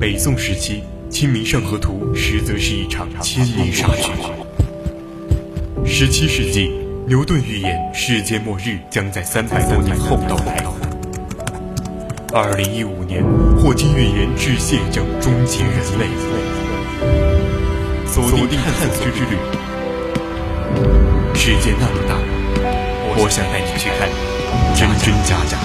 北宋时期，清明上河图实则是一场千年杀局。17世纪，牛顿预言世界末日将在300多年后到来。2015年，霍金预言致谢将终结人类。锁定探索之旅，世界那么大，我想带你去看真真假假。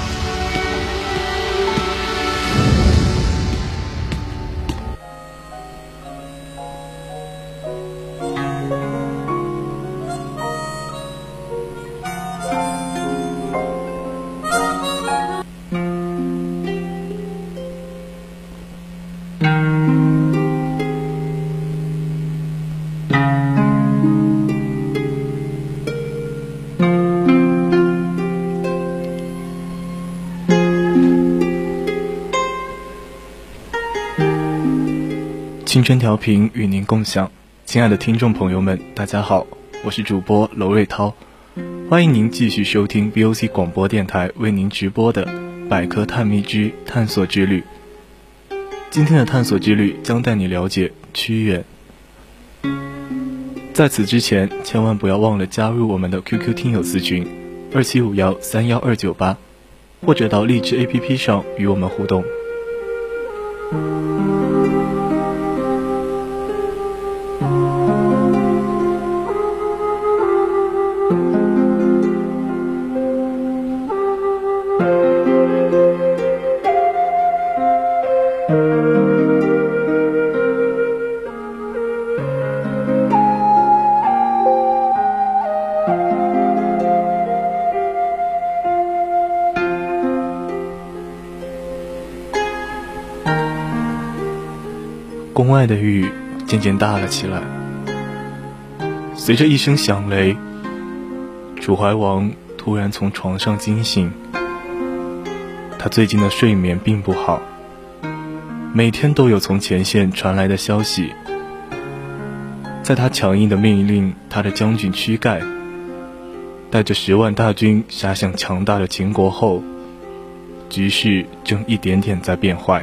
青春调频与您共享，亲爱的听众朋友们，大家好，我是主播娄瑞涛，欢迎您继续收听 BOC 广播电台为您直播的《百科探秘之探索之旅》。今天的探索之旅将带你了解屈原。在此之前，千万不要忘了加入我们的 QQ 听友私群2751-31298，或者到荔枝 APP 上与我们互动。宫外的雨渐渐大了起来，随着一声响雷，楚怀王突然从床上惊醒。他最近的睡眠并不好，每天都有从前线传来的消息。在他强硬的命令他的将军屈盖带着10万大军杀向强大的秦国后，局势正一点点在变坏。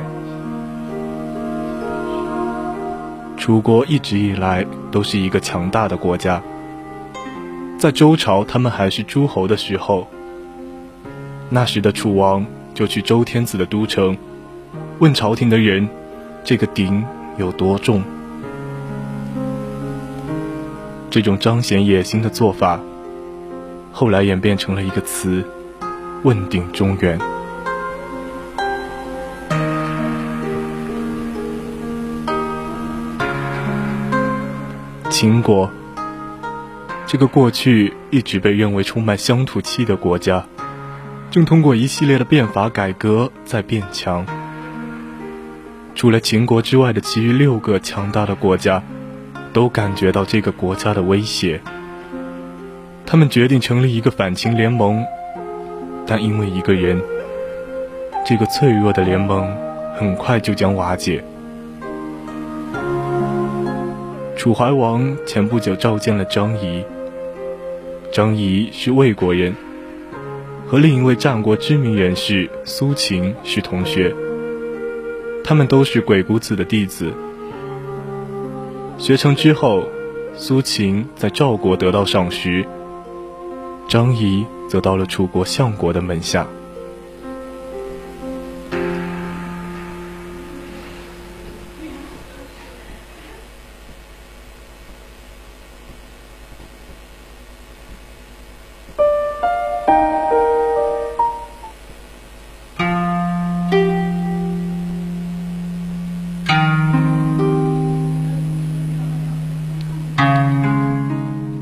楚国一直以来都是一个强大的国家，在周朝他们还是诸侯的时候，那时的楚王就去周天子的都城，问朝廷的人这个鼎有多重。这种彰显野心的做法后来演变成了一个词，问鼎中原。秦国，这个过去一直被认为充满乡土气的国家，正通过一系列的变法改革在变强。除了秦国之外的其余6个强大的国家都感觉到这个国家的威胁，他们决定成立一个反秦联盟，但因为一个人，这个脆弱的联盟很快就将瓦解。楚怀王前不久召见了张仪，张仪是魏国人，和另一位战国知名人士苏秦是同学，他们都是鬼谷子的弟子。学成之后，苏秦在赵国得到赏识，张仪则到了楚国相国的门下。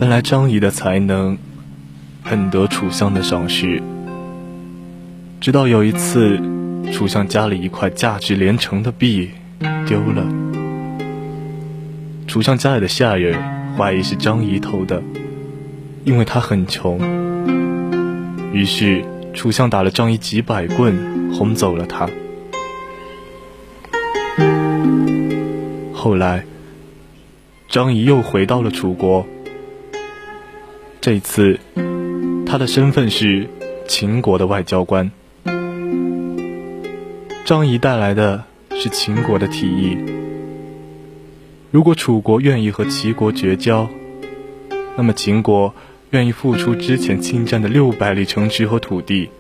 本来张仪的才能很得楚相的赏识，直到有一次，楚相家里一块价值连城的币丢了，楚相家里的下人怀疑是张仪偷的，因为他很穷，于是楚相打了张仪几百棍，轰走了他。后来张仪又回到了楚国，这次他的身份是秦国的外交官。张仪带来的是秦国的提议。如果楚国愿意和齐国绝交，那么秦国愿意付出之前侵占的600里城池和土地。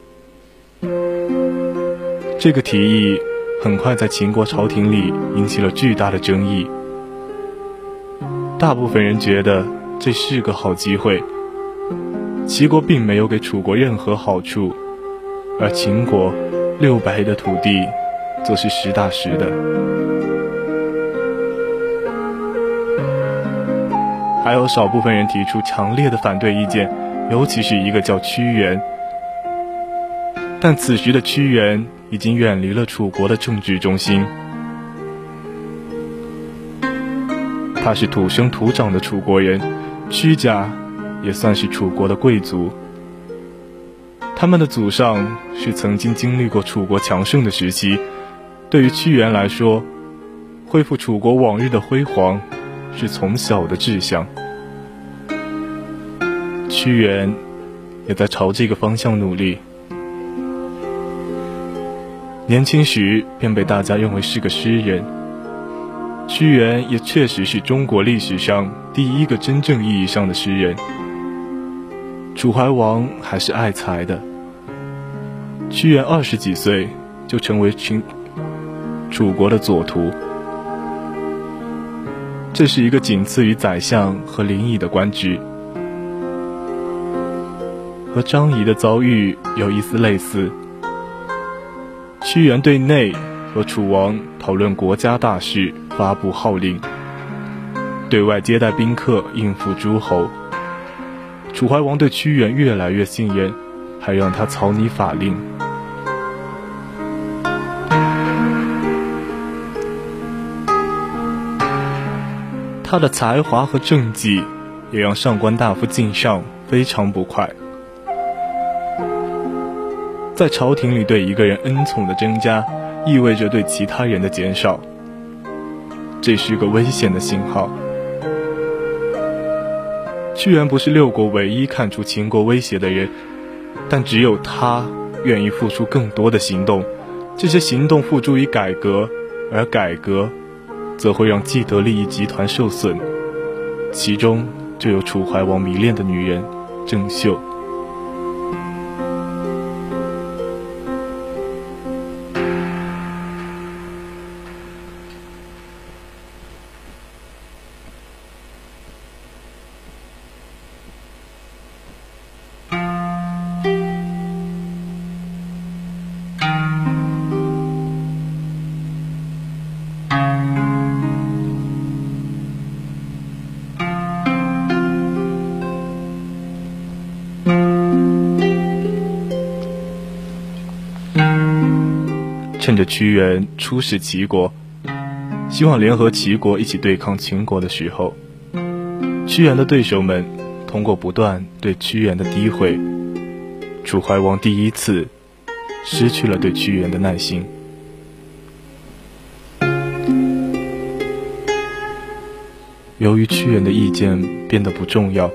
这个提议很快在秦国朝廷里引起了巨大的争议。大部分人觉得这是个好机会，齐国并没有给楚国任何好处，而秦国600里的土地则是实打实的。还有少部分人提出强烈的反对意见，尤其是一个叫屈原。但此时的屈原已经远离了楚国的政治中心，他是土生土长的楚国人，屈家也算是楚国的贵族，他们的祖上是曾经经历过楚国强盛的时期。对于屈原来说，恢复楚国往日的辉煌是从小的志向，屈原也在朝这个方向努力。年轻时便被大家认为是个诗人，屈原也确实是中国历史上第一个真正意义上的诗人。楚怀王还是爱才的，屈原20几岁就成为楚国的左徒，这是一个仅次于宰相和林邑的官职，和张仪的遭遇有一丝类似。屈原对内和楚王讨论国家大事，发布号令，对外接待宾客，应付诸侯。楚怀王对屈原越来越信任，还让他草拟法令。他的才华和政绩也让上官大夫靳尚非常不快。在朝廷里对一个人恩宠的增加，意味着对其他人的减少，这是个危险的信号。屈原不是6国唯一看出秦国威胁的人，但只有他愿意付出更多的行动，这些行动付诸于改革，而改革则会让既得利益集团受损，其中就有楚怀王迷恋的女人郑袖。趁着屈原出使齐国，希望联合齐国一起对抗秦国的时候，屈原的对手们通过不断对屈原的诋毁，楚怀王第一次失去了对屈原的耐心。由于屈原的意见变得不重要，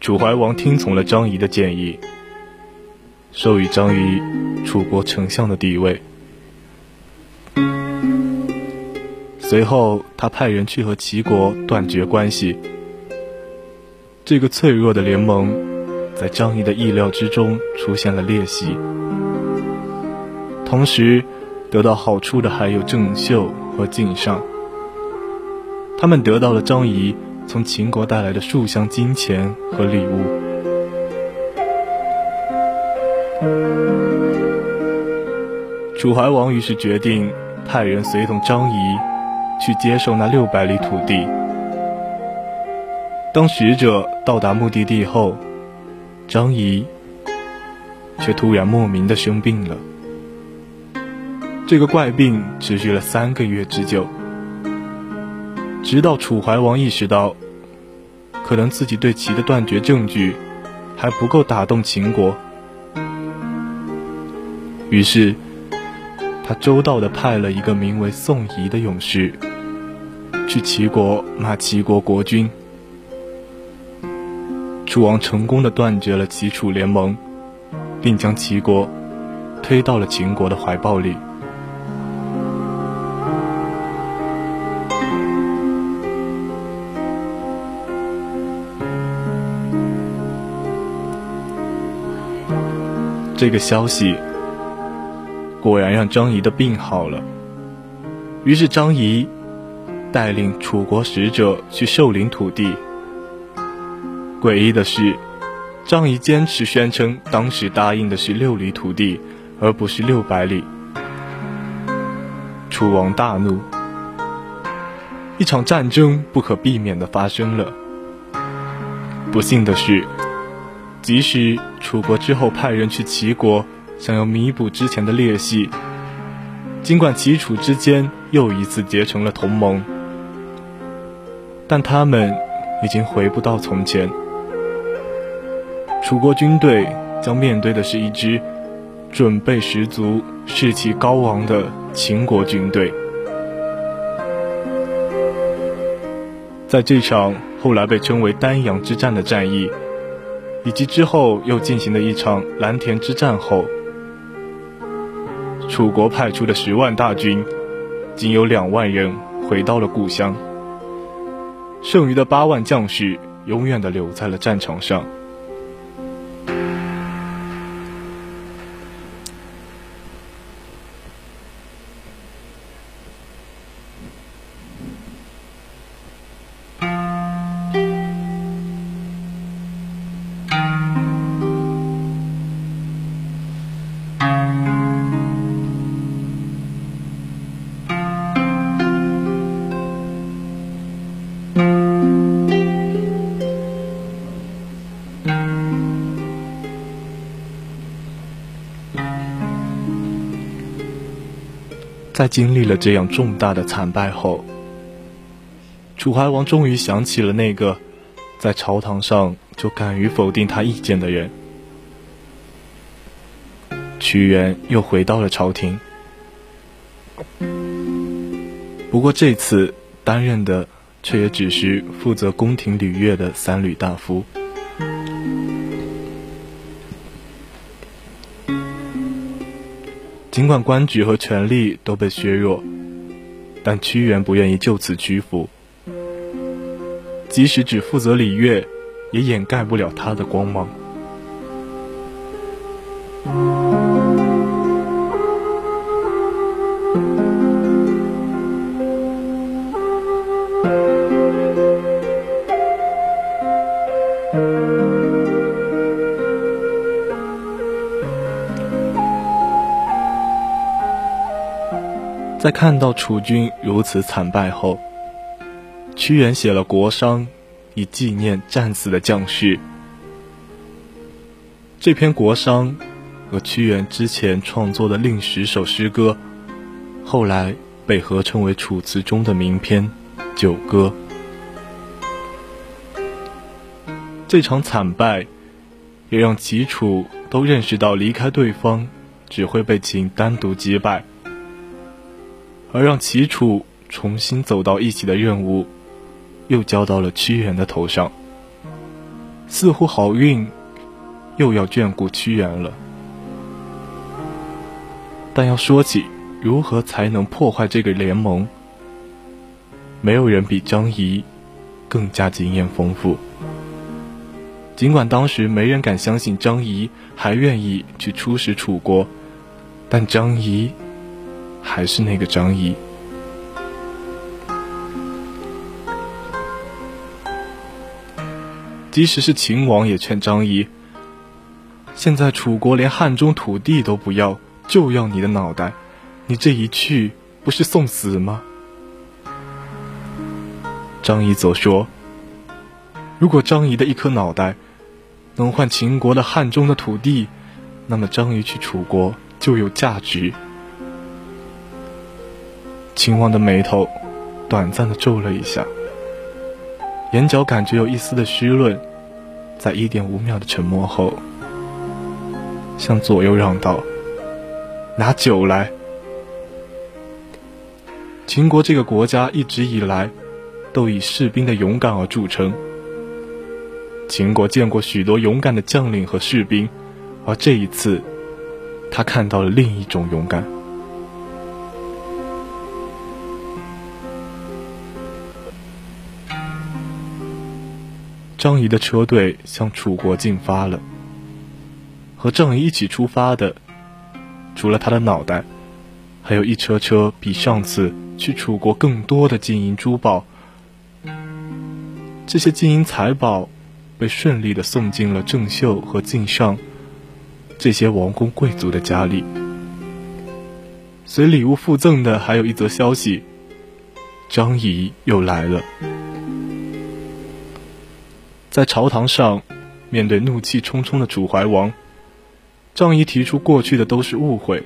楚怀王听从了张仪的建议，授予张仪楚国丞相的地位。随后他派人去和齐国断绝关系，这个脆弱的联盟在张仪的意料之中出现了裂隙。同时得到好处的还有郑袖和靳尚，他们得到了张仪从秦国带来的数箱金钱和礼物。楚怀王于是决定派人随同张仪去接受那600里土地。当使者到达目的地后，张仪却突然莫名的生病了。这个怪病持续了3个月之久，直到楚怀王意识到可能自己对齐的断绝证据还不够打动秦国，于是他周到地派了一个名为宋仪的勇士去齐国骂齐国国君。楚王成功地断绝了齐楚联盟，并将齐国推到了秦国的怀抱里。这个消息果然让张仪的病好了。于是张仪带领楚国使者去寿陵土地。诡异的是，张仪坚持宣称当时答应的是6里土地，而不是600里。楚王大怒，一场战争不可避免地发生了。不幸的是，即使楚国之后派人去齐国想要弥补之前的裂隙，尽管齐楚之间又一次结成了同盟，但他们已经回不到从前。楚国军队将面对的是一支准备十足、士气高昂的秦国军队。在这场后来被称为丹阳之战的战役，以及之后又进行的一场蓝田之战后，楚国派出的10万大军仅有2万人回到了故乡，剩余的8万将士永远地留在了战场上。在经历了这样重大的惨败后，楚怀王终于想起了那个在朝堂上就敢于否定他意见的人。屈原又回到了朝廷，不过这次担任的却也只是负责宫廷礼乐的3旅大夫。尽管官职和权力都被削弱，但屈原不愿意就此屈服，即使只负责礼乐，也掩盖不了他的光芒。在看到楚军如此惨败后，屈原写了国殇，以纪念战死的将士。这篇国殇和屈原之前创作的另10首诗歌，后来被合称为楚辞中的名篇《九歌》。这场惨败也让齐楚都认识到，离开对方只会被秦单独击败，而让齐楚重新走到一起的任务又交到了屈原的头上，似乎好运又要眷顾屈原了。但要说起如何才能破坏这个联盟，没有人比张仪更加经验丰富。尽管当时没人敢相信张仪还愿意去出使楚国，但张仪还是那个张仪。即使是秦王也劝张仪，现在楚国连汉中土地都不要，就要你的脑袋，你这一去不是送死吗？张仪则说，如果张仪的一颗脑袋能换秦国的汉中的土地，那么张仪去楚国就有价值。秦王的眉头短暂地皱了一下，眼角感觉有一丝的湿润，在1.5秒的沉默后，向左右让道，拿酒来。秦国这个国家一直以来都以士兵的勇敢而著称，秦国见过许多勇敢的将领和士兵，而这一次他看到了另一种勇敢。张仪的车队向楚国进发了，和和郑怡一起出发的，除了他的脑袋，还有一车车比上次去楚国更多的金银珠宝。这些金银财宝被顺利地送进了郑袖和靳尚这些王公贵族的家里。随礼物附赠的还有一则消息，张仪又来了。在朝堂上，面对怒气冲冲的楚怀王，张仪提出过去的都是误会，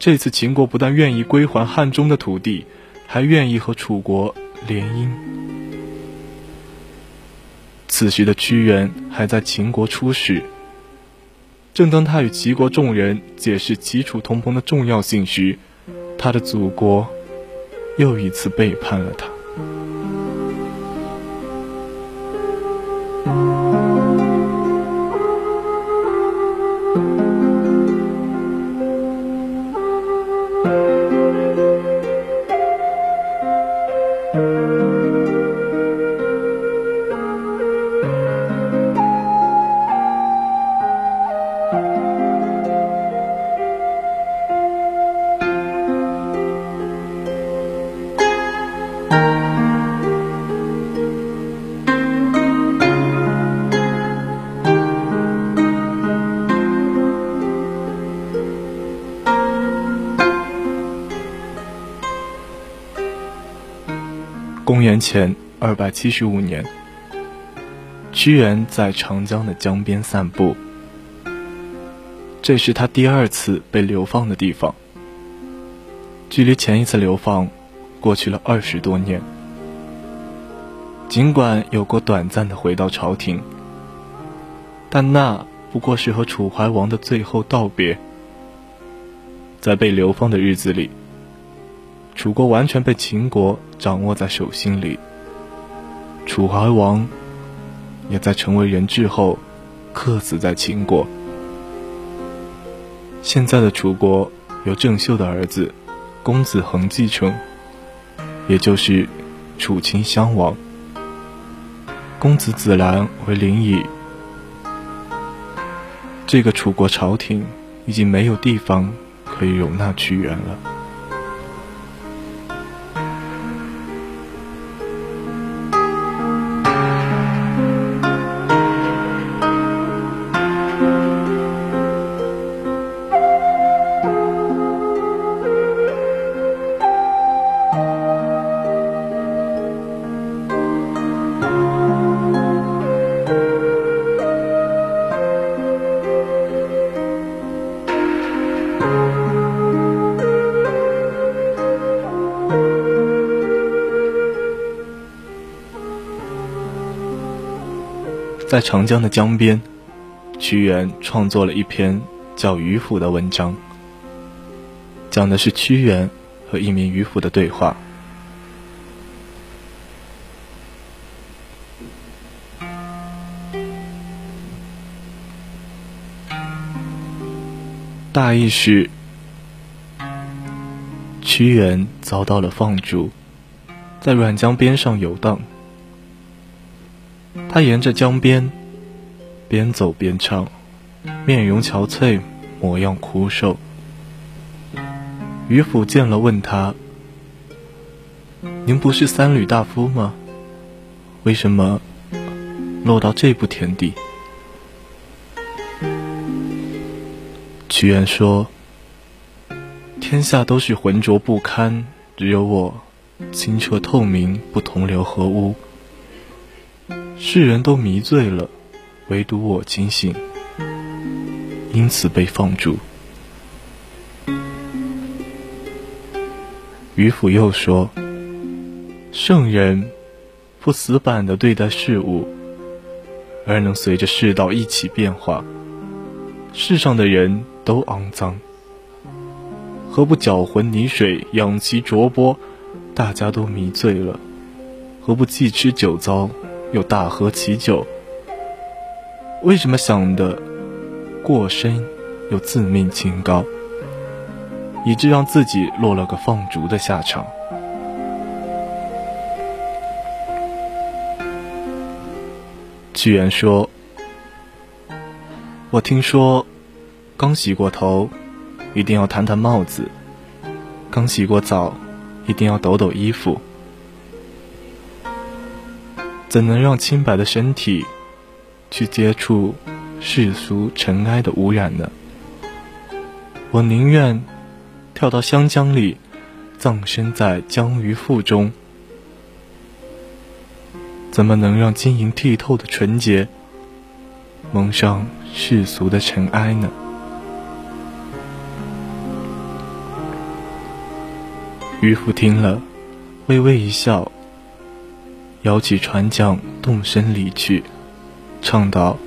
这次秦国不但愿意归还汉中的土地，还愿意和楚国联姻。此时的屈原还在秦国出使，正当他与齐国众人解释齐楚同盟的重要性时，他的祖国又一次背叛了他。前275年，屈原在长江的江边散步，这是他第二次被流放的地方，距离前一次流放过去了20多年。尽管有过短暂的回到朝廷，但那不过是和楚怀王的最后道别。在被流放的日子里，楚国完全被秦国掌握在手心里，楚怀王也在成为人质后客死在秦国。现在的楚国由郑袖的儿子公子恒继承，也就是楚秦襄王。公子子兰为临沂，这个楚国朝廷已经没有地方可以容纳屈原了。在长江的江边，屈原创作了一篇叫《渔父》的文章，讲的是屈原和一名渔夫的对话。大意是，屈原遭到了放逐，在软江边上游荡。他沿着江边边走边唱，面容憔悴，模样枯瘦。渔夫见了问他，您不是三闾大夫吗？为什么落到这步田地？屈原说，天下都是浑浊不堪，只有我清澈透明，不同流合污。世人都迷醉了，唯独我清醒，因此被放逐。渔父又说，圣人不死板地对待事物，而能随着世道一起变化。世上的人都肮脏，何不搅浑泥水，养其浊波？大家都迷醉了，何不既吃酒糟，又大喝其酒？为什么想得过深，又自命清高，以致让自己落了个放逐的下场？屈原说，我听说刚洗过头一定要弹弹帽子，刚洗过澡一定要抖抖衣服，怎能让清白的身体去接触世俗尘埃的污染呢？我宁愿跳到湘江里，葬身在江鱼腹中，怎么能让晶莹剔透的纯洁蒙上世俗的尘埃呢？渔夫听了微微一笑，摇起船桨动身离去，唱道：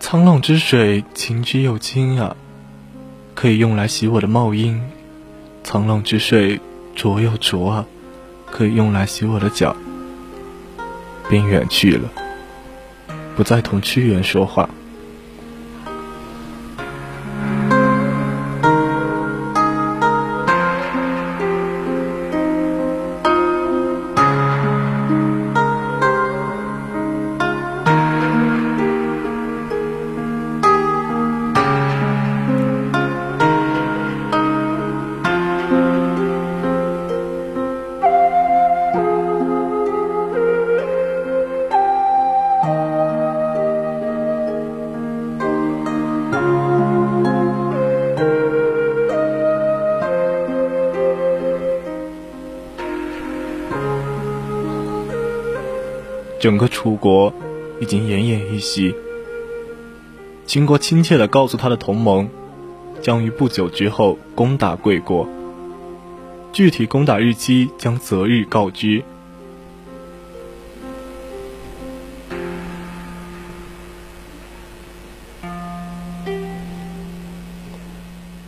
沧浪之水情之又清啊，可以用来洗我的帽缨，沧浪之水浊又浊啊，可以用来洗我的脚，便远去了，不再同屈原说话。整个楚国已经奄奄一息，秦国亲切地告诉他的同盟，将于不久之后攻打贵国，具体攻打日期将择日告知。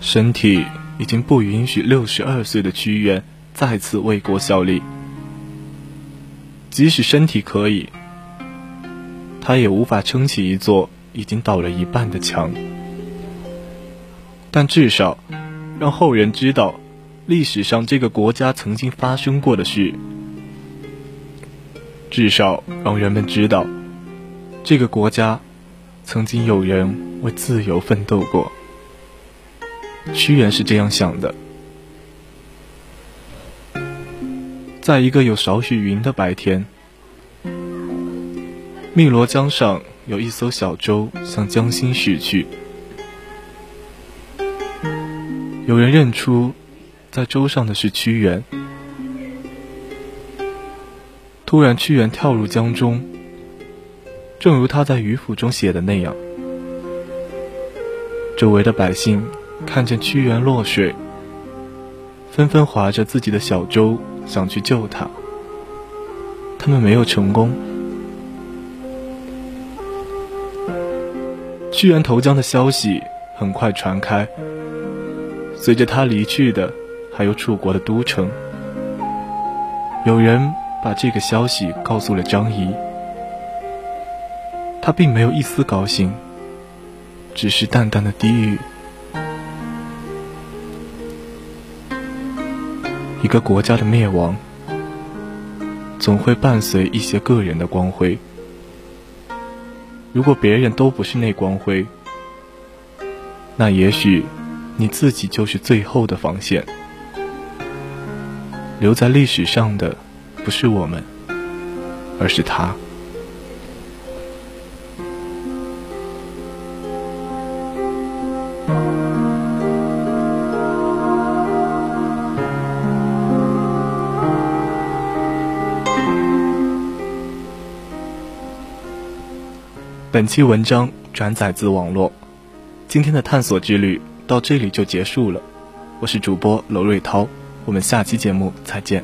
身体已经不允许62岁的屈原再次为国效力，即使身体可以，他也无法撑起一座已经倒了一半的墙，但至少让后人知道历史上这个国家曾经发生过的事，至少让人们知道这个国家曾经有人为自由奋斗过。屈原是这样想的。在一个有少许云的白天，汨罗江上有一艘小舟向江心驶去，有人认出在舟上的是屈原。突然屈原跳入江中，正如他在渔府中写的那样，周围的百姓看见屈原落水，纷纷划着自己的小舟想去救他，他们没有成功。屈原投江的消息很快传开，随着他离去的还有楚国的都城。有人把这个消息告诉了张仪，他并没有一丝高兴，只是淡淡的低语：一个国家的灭亡，总会伴随一些个人的光辉。如果别人都不是那光辉，那也许你自己就是最后的防线。留在历史上的不是我们，而是他。本期文章转载自网络，今天的探索之旅到这里就结束了。我是主播娄瑞涛，我们下期节目再见。